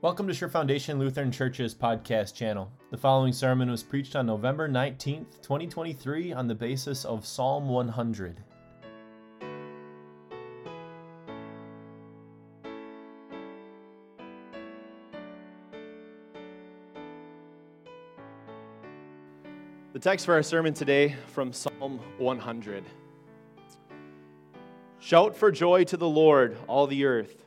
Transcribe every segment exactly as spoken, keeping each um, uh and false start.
Welcome to Sure Foundation Lutheran Church's podcast channel. The following sermon was preached on November nineteenth, twenty twenty-three on the basis of Psalm one hundred. The text for our sermon today from Psalm one hundred. Shout for joy to the Lord, all the earth.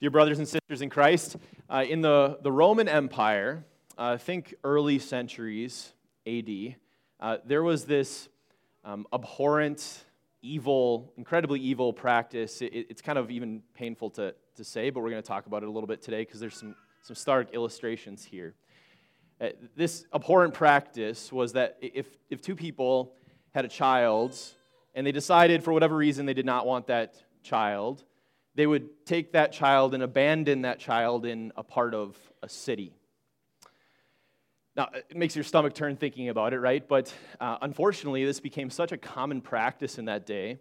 Dear brothers and sisters in Christ, uh, in the, the Roman Empire, uh, think early centuries A D, uh, there was this um, abhorrent, evil, incredibly evil practice. It, it's kind of even painful to, to say, but we're going to talk about it a little bit today because there's some, some stark illustrations here. Uh, this abhorrent practice was that if, if two people had a child and they decided for whatever reason they did not want that child, they would take that child and abandon that child in a part of a city. Now, it makes your stomach turn thinking about it, right? But uh, unfortunately, this became such a common practice in that day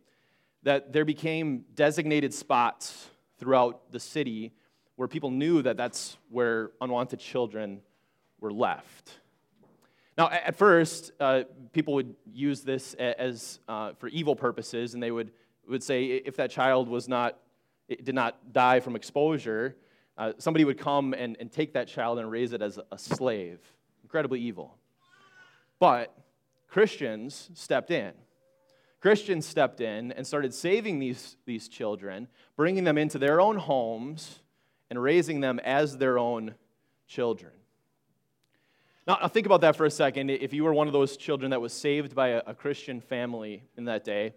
that there became designated spots throughout the city where people knew that that's where unwanted children were left. Now, at first, uh, people would use this as uh, for evil purposes, and they would, would say if that child was not It did not die from exposure, uh, somebody would come and, and take that child and raise it as a slave. Incredibly evil. But Christians stepped in. Christians stepped in and started saving these, these children, bringing them into their own homes and raising them as their own children. Now, now think about that for a second. If you were one of those children that was saved by a, a Christian family in that day,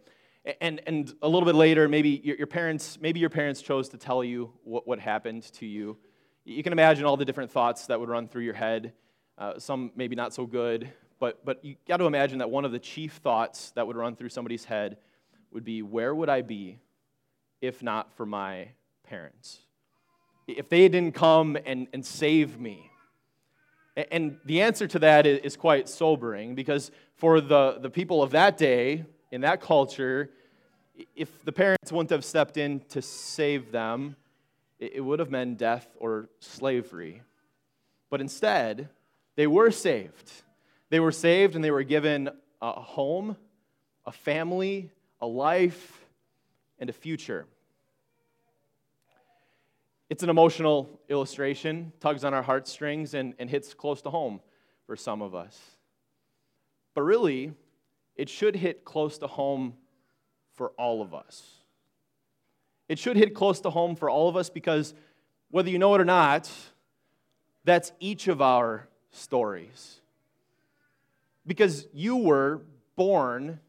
And and a little bit later, maybe your, your parents maybe your parents chose to tell you what, what happened to you. You can imagine all the different thoughts that would run through your head. Uh, some maybe not so good, but but you got to imagine that one of the chief thoughts that would run through somebody's head would be, where would I be if not for my parents? If they didn't come and, and save me. And the answer to that is quite sobering, because for the, the people of that day, in that culture, if the parents wouldn't have stepped in to save them, it would have meant death or slavery. But instead, they were saved. They were saved and they were given a home, a family, a life, and a future. It's an emotional illustration, tugs on our heartstrings, and, and hits close to home for some of us. But really, it should hit close to home for all of us. It should hit close to home for all of us because, whether you know it or not, that's each of our stories. Because you were born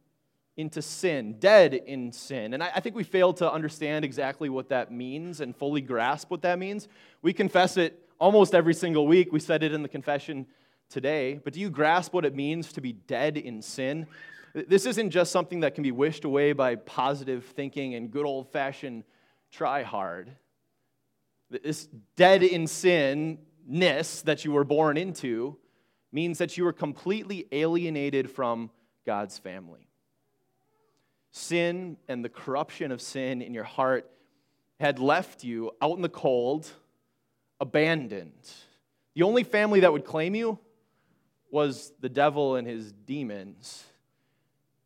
into sin, dead in sin. And I, I think we fail to understand exactly what that means and fully grasp what that means. We confess it almost every single week. We said it in the confession today. But do you grasp what it means to be dead in sin? This isn't just something that can be wished away by positive thinking and good old-fashioned try hard. This dead in sin-ness that you were born into means that you were completely alienated from God's family. Sin and the corruption of sin in your heart had left you out in the cold, abandoned. The only family that would claim you was the devil and his demons.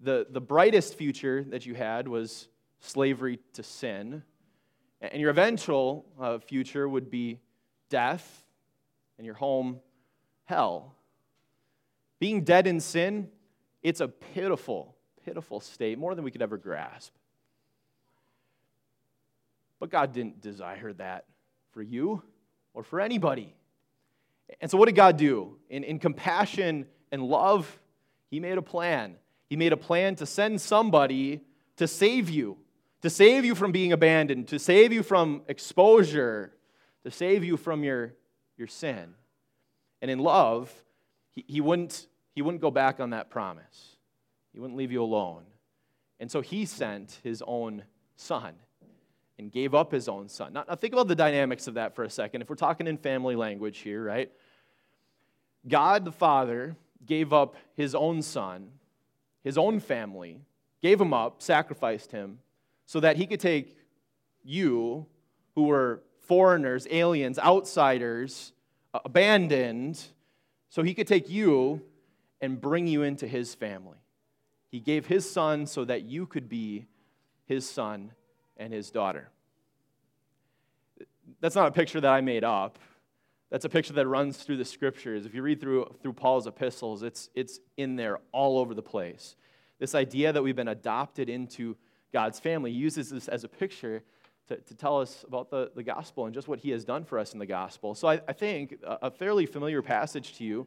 The, the brightest future that you had was slavery to sin, and your eventual uh, future would be death, and your home, hell. Being dead in sin, it's a pitiful, pitiful state, more than we could ever grasp. But God didn't desire that for you or for anybody. And so what did God do? In, in compassion and love, he made a plan. He made a plan to send somebody to save you, to save you from being abandoned, to save you from exposure, to save you from your, your sin. and in love, he, he wouldn't he wouldn't go back on that promise. He wouldn't leave you alone. And so he sent his own son and gave up his own son. Now, now think about the dynamics of that for a second. If we're talking in family language here, right? God the Father gave up his own son, his own family, gave him up, sacrificed him, so that he could take you, who were foreigners, aliens, outsiders, abandoned, so he could take you and bring you into his family. He gave his son so that you could be his son and his daughter. That's not a picture that I made up. That's a picture that runs through the scriptures. If you read through through Paul's epistles, it's it's in there all over the place. This idea that we've been adopted into God's family, he uses this as a picture to, to tell us about the, the gospel and just what he has done for us in the gospel. So I, I think a fairly familiar passage to you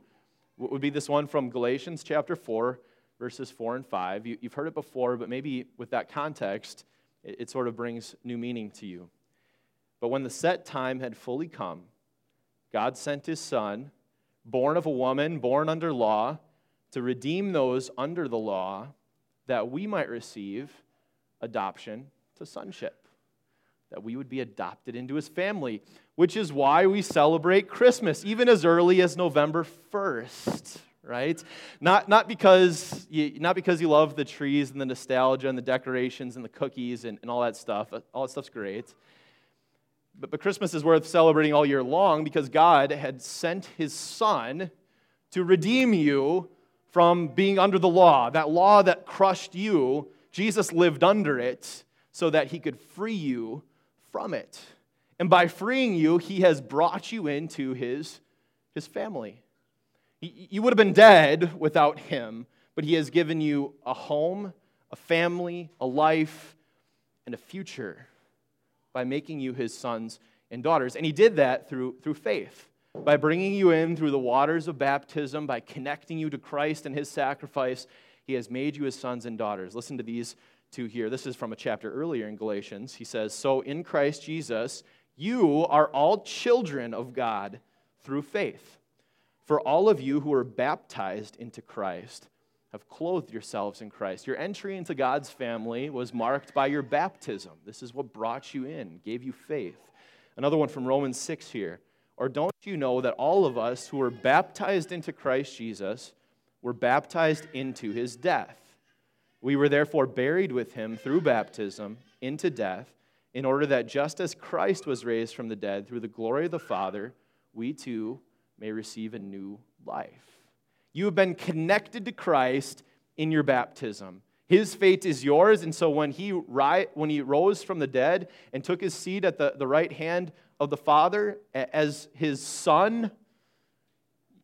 would be this one from Galatians chapter four, verses four and five. You, you've heard it before, but maybe with that context, it, it sort of brings new meaning to you. But when the set time had fully come, God sent his son, born of a woman, born under law, to redeem those under the law, that we might receive adoption to sonship, that we would be adopted into his family, which is why we celebrate Christmas, even as early as November first, right? Not, not, because, you, not because you love the trees and the nostalgia and the decorations and the cookies and, and all that stuff. All that stuff's great. But, but Christmas is worth celebrating all year long because God had sent his son to redeem you from being under the law, that law that crushed you. Jesus lived under it so that he could free you from it. And by freeing you, he has brought you into his, his family. You would have been dead without him, but he has given you a home, a family, a life, and a future by making you his sons and daughters. And he did that through, through faith, by bringing you in through the waters of baptism, by connecting you to Christ and his sacrifice. He has made you his sons and daughters. Listen to these two here. This is from a chapter earlier in Galatians. He says, so in Christ Jesus, you are all children of God through faith. For all of you who are baptized into Christ have clothed yourselves in Christ. Your entry into God's family was marked by your baptism. This is what brought you in, gave you faith. Another one from Romans six here. Or don't you know that all of us who are baptized into Christ Jesus were baptized into his death. We were therefore buried with him through baptism into death, in order that just as Christ was raised from the dead through the glory of the Father, we too may receive a new life. You have been connected to Christ in your baptism. His fate is yours, and so when he ri- when he rose from the dead and took his seat at the, the right hand of the Father as his son,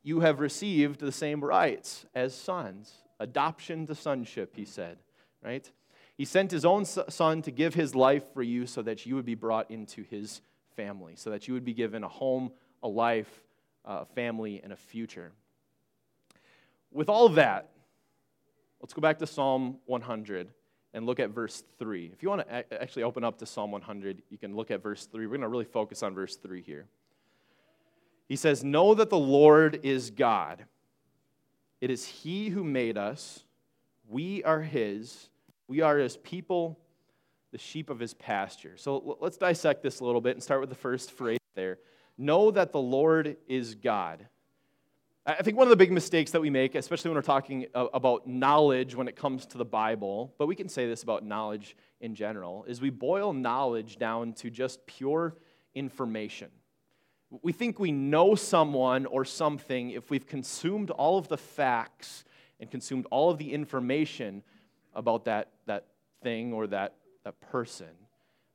you have received the same rights as sons. Adoption to sonship, he said, right? He sent his own son to give his life for you so that you would be brought into his family, so that you would be given a home, a life, a family, and a future. With all of that, let's go back to Psalm one hundred and look at verse three. If you want to actually open up to Psalm one hundred, you can look at verse three. We're going to really focus on verse three here. He says, know that the Lord is God. It is he who made us. We are his. We are his people, the sheep of his pasture. So let's dissect this a little bit and start with the first phrase there. Know that the Lord is God. I think one of the big mistakes that we make, especially when we're talking about knowledge when it comes to the Bible, but we can say this about knowledge in general, is we boil knowledge down to just pure information. We think we know someone or something if we've consumed all of the facts and consumed all of the information about that, that thing or that, that person.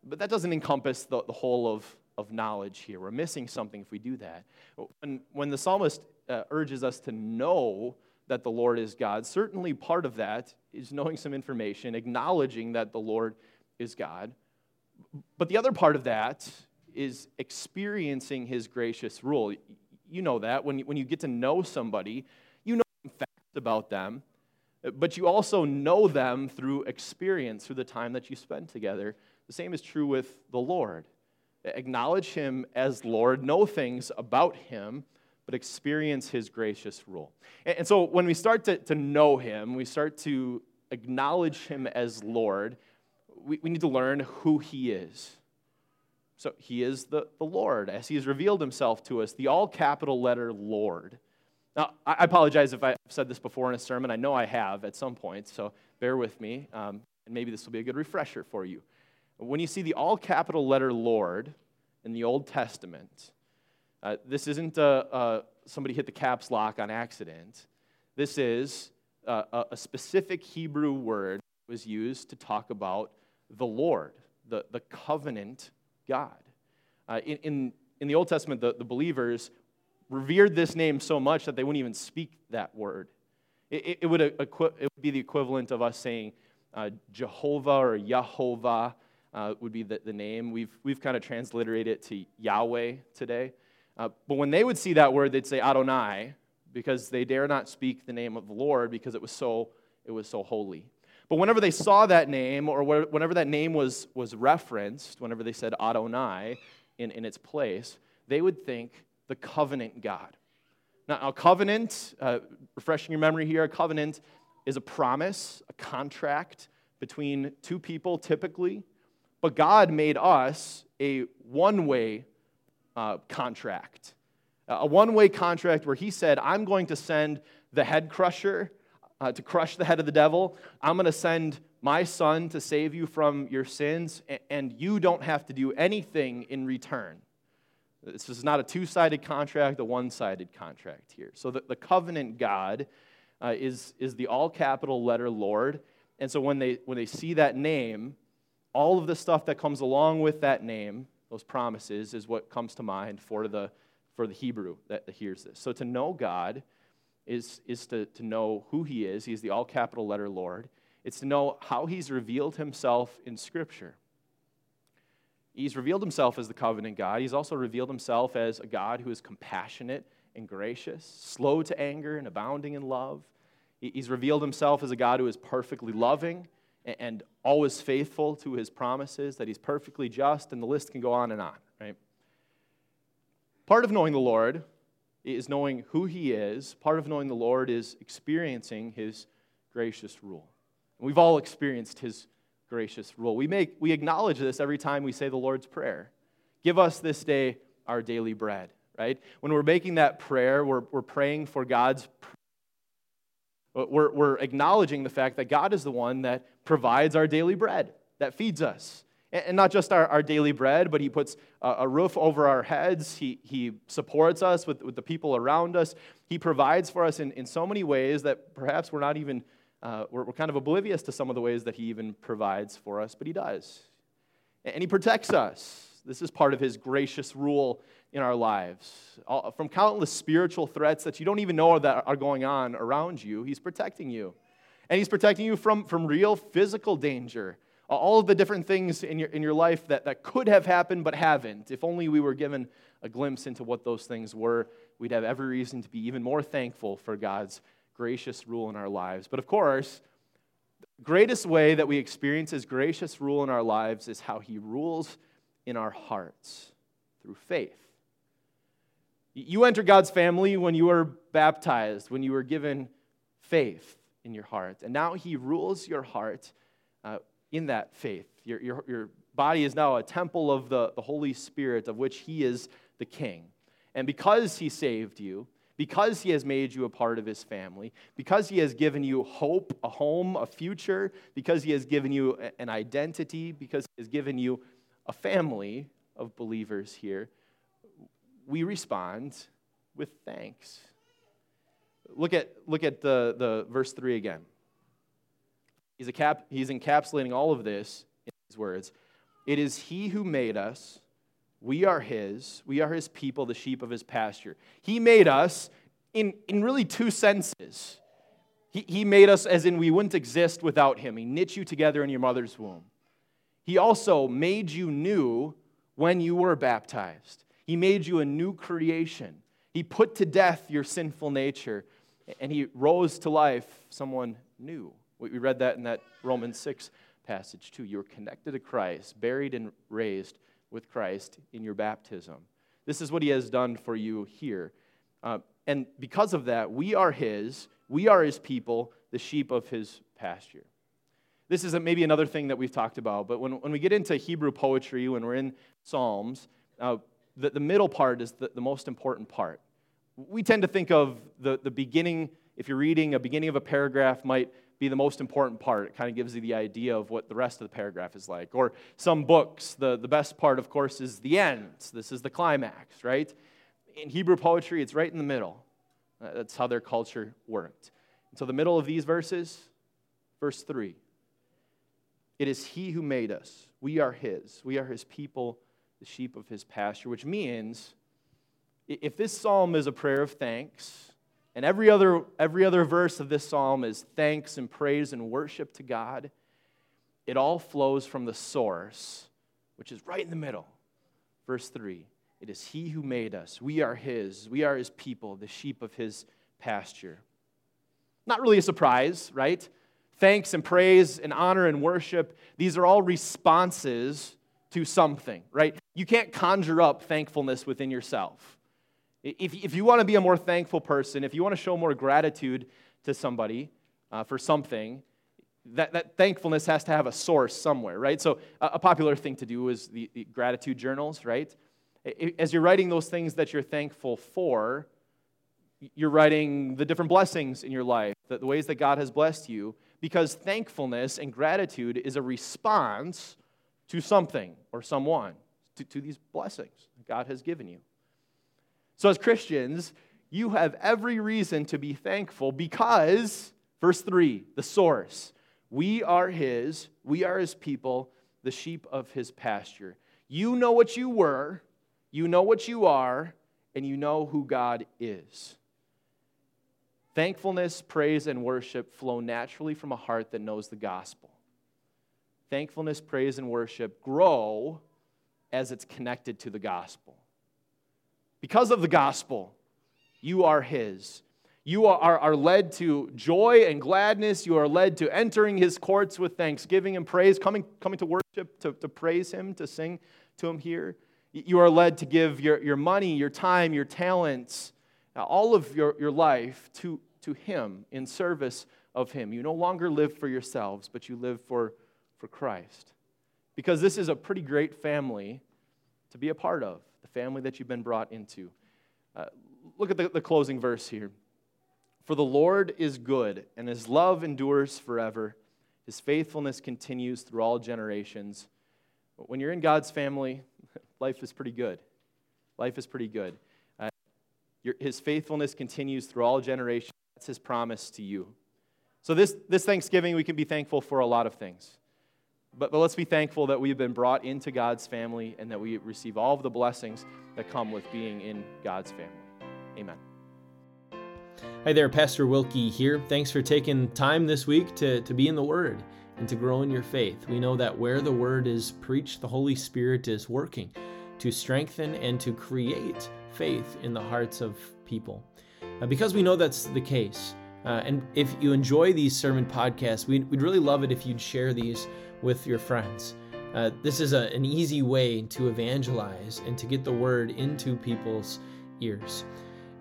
But that doesn't encompass the, the whole of, of knowledge here. We're missing something if we do that. When, when the psalmist uh, urges us to know that the Lord is God, certainly part of that is knowing some information, acknowledging that the Lord is God. But the other part of that is experiencing his gracious rule. You know that. When you, when you get to know somebody, you know some facts about them, but you also know them through experience, through the time that you spend together. The same is true with the Lord. Acknowledge him as Lord, know things about him, but experience his gracious rule. And, and so when we start to, to know him, we start to acknowledge him as Lord, we, we need to learn who he is. So he is the, the Lord, as he has revealed himself to us, the all-capital letter Lord. Now, I apologize if I've said this before in a sermon. I know I have at some point, so bear with me, um, and maybe this will be a good refresher for you. When you see the all-capital letter Lord in the Old Testament, uh, this isn't a, a, somebody hit the caps lock on accident. This is a, a specific Hebrew word that was used to talk about the Lord, the, the covenant God. Uh, in, in, in the Old Testament, the, the believers revered this name so much that they wouldn't even speak that word. It, it, it, would, it would be the equivalent of us saying uh, Jehovah or Yehovah uh, would be the, the name. We've we've kind of transliterated it to Yahweh today. Uh, but when they would see that word, they'd say Adonai, because they dare not speak the name of the Lord because it was so it was so holy. But whenever they saw that name, or whenever that name was was referenced, whenever they said Adonai in, in its place, they would think the covenant God. Now, a covenant, uh, refreshing your memory here, a covenant is a promise, a contract between two people typically, but God made us a one-way uh, contract, a one-way contract where he said, I'm going to send the head crusher uh, to crush the head of the devil. I'm going to send my son to save you from your sins, and you don't have to do anything in return. This is not a two-sided contract, a one-sided contract here. So the, the covenant God uh, is, is the all-capital letter Lord. And so when they when they see that name, all of the stuff that comes along with that name, those promises, is what comes to mind for the for the Hebrew that hears this. So to know God is, is to, to know who he is. He is the all-capital letter Lord. It's to know how he's revealed himself in Scripture. He's revealed himself as the covenant God. He's also revealed himself as a God who is compassionate and gracious, slow to anger and abounding in love. He's revealed himself as a God who is perfectly loving and always faithful to his promises, that he's perfectly just, and the list can go on and on, right? Part of knowing the Lord is knowing who he is. Part of knowing the Lord is experiencing his gracious rule. We've all experienced his gracious rule. We make we acknowledge this every time we say the Lord's Prayer. Give us this day our daily bread, right? When we're making that prayer, we're we're praying for God's we're we're acknowledging the fact that God is the one that provides our daily bread, that feeds us. And not just our, our daily bread, but he puts a roof over our heads. He he supports us with, with the people around us. He provides for us in, in so many ways that perhaps we're not even Uh, we're, we're kind of oblivious to some of the ways that he even provides for us, but he does. And he protects us. This is part of his gracious rule in our lives. All, from countless spiritual threats that you don't even know that are going on around you, he's protecting you. And he's protecting you from, from real physical danger. All of the different things in your in your life that, that could have happened but haven't. If only we were given a glimpse into what those things were, we'd have every reason to be even more thankful for God's gracious rule in our lives. But of course, the greatest way that we experience his gracious rule in our lives is how he rules in our hearts through faith. You enter God's family when you were baptized, when you were given faith in your heart. And now he rules your heart uh, in that faith. Your, your, your body is now a temple of the, the Holy Spirit, of which he is the king. And because he saved you, because he has made you a part of his family, because he has given you hope, a home, a future, because he has given you an identity, because he has given you a family of believers here, we respond with thanks. Look at look at the, the verse three again. He's, a cap, he's encapsulating all of this in these words. It is he who made us. We are his. We are his people, the sheep of his pasture. He made us in, in really two senses. He, he made us as in we wouldn't exist without him. He knit you together in your mother's womb. He also made you new when you were baptized. He made you a new creation. He put to death your sinful nature, and he rose to life someone new. We read that in that Romans six passage too. You were connected to Christ, buried and raised with Christ in your baptism. This is what he has done for you here. Uh, and because of that, we are his, we are his people, the sheep of his pasture. This is maybe another thing that we've talked about, but when, when we get into Hebrew poetry, when we're in Psalms, uh, the, the middle part is the, the most important part. We tend to think of the, the beginning, if you're reading, a beginning of a paragraph might be the most important part. It kind of gives you the idea of what the rest of the paragraph is like. Or some books, the, the best part, of course, is the end. This is the climax, right? In Hebrew poetry, it's right in the middle. That's how their culture worked. And so the middle of these verses, verse three. It is he who made us. We are his. We are his people, the sheep of his pasture, which means if this psalm is a prayer of thanks, and every other every other verse of this psalm is thanks and praise and worship to God, it all flows from the source, which is right in the middle. Verse three, it is he who made us. We are his. We are his people, the sheep of his pasture. Not really a surprise, right? Thanks and praise and honor and worship, these are all responses to something, right? You can't conjure up thankfulness within yourself. If, if you want to be a more thankful person, if you want to show more gratitude to somebody uh, for something, that, that thankfulness has to have a source somewhere, right? So a, a popular thing to do is the, the gratitude journals, right? As you're writing those things that you're thankful for, you're writing the different blessings in your life, the, the ways that God has blessed you, because thankfulness and gratitude is a response to something or someone, to, to these blessings God has given you. So as Christians, you have every reason to be thankful because, verse three, the source, we are his, we are his people, the sheep of his pasture. You know what you were, you know what you are, and you know who God is. Thankfulness, praise, and worship flow naturally from a heart that knows the gospel. Thankfulness, praise, and worship grow as it's connected to the gospel. Because of the gospel, you are his. You are, are led to joy and gladness. You are led to entering his courts with thanksgiving and praise, coming, coming to worship, to, to praise him, to sing to him here. You are led to give your, your money, your time, your talents, now, all of your, your life to, to him, in service of him. You no longer live for yourselves, but you live for, for Christ. Because this is a pretty great family to be a part of, the family that you've been brought into. Uh, look at the, the closing verse here. For the Lord is good, and his love endures forever. His faithfulness continues through all generations. When you're in God's family, life is pretty good. Life is pretty good. His faithfulness continues through all generations. That's his promise to you. So this, this Thanksgiving, we can be thankful for a lot of things. But, but let's be thankful that we've been brought into God's family and that we receive all of the blessings that come with being in God's family. Amen. Hi there, Pastor Wilkie here. Thanks for taking time this week to, to be in the Word and to grow in your faith. We know that where the Word is preached, the Holy Spirit is working to strengthen and to create faith in the hearts of people. Uh, because we know that's the case, uh, and if you enjoy these sermon podcasts, we'd, we'd really love it if you'd share these with your friends. Uh, this is a, an easy way to evangelize and to get the word into people's ears.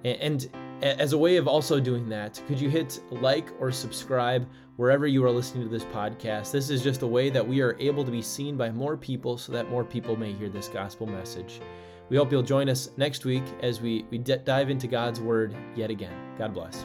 And, and as a way of also doing that, could you hit like or subscribe wherever you are listening to this podcast? This is just a way that we are able to be seen by more people so that more people may hear this gospel message. We hope you'll join us next week as we, we d- dive into God's Word yet again. God bless.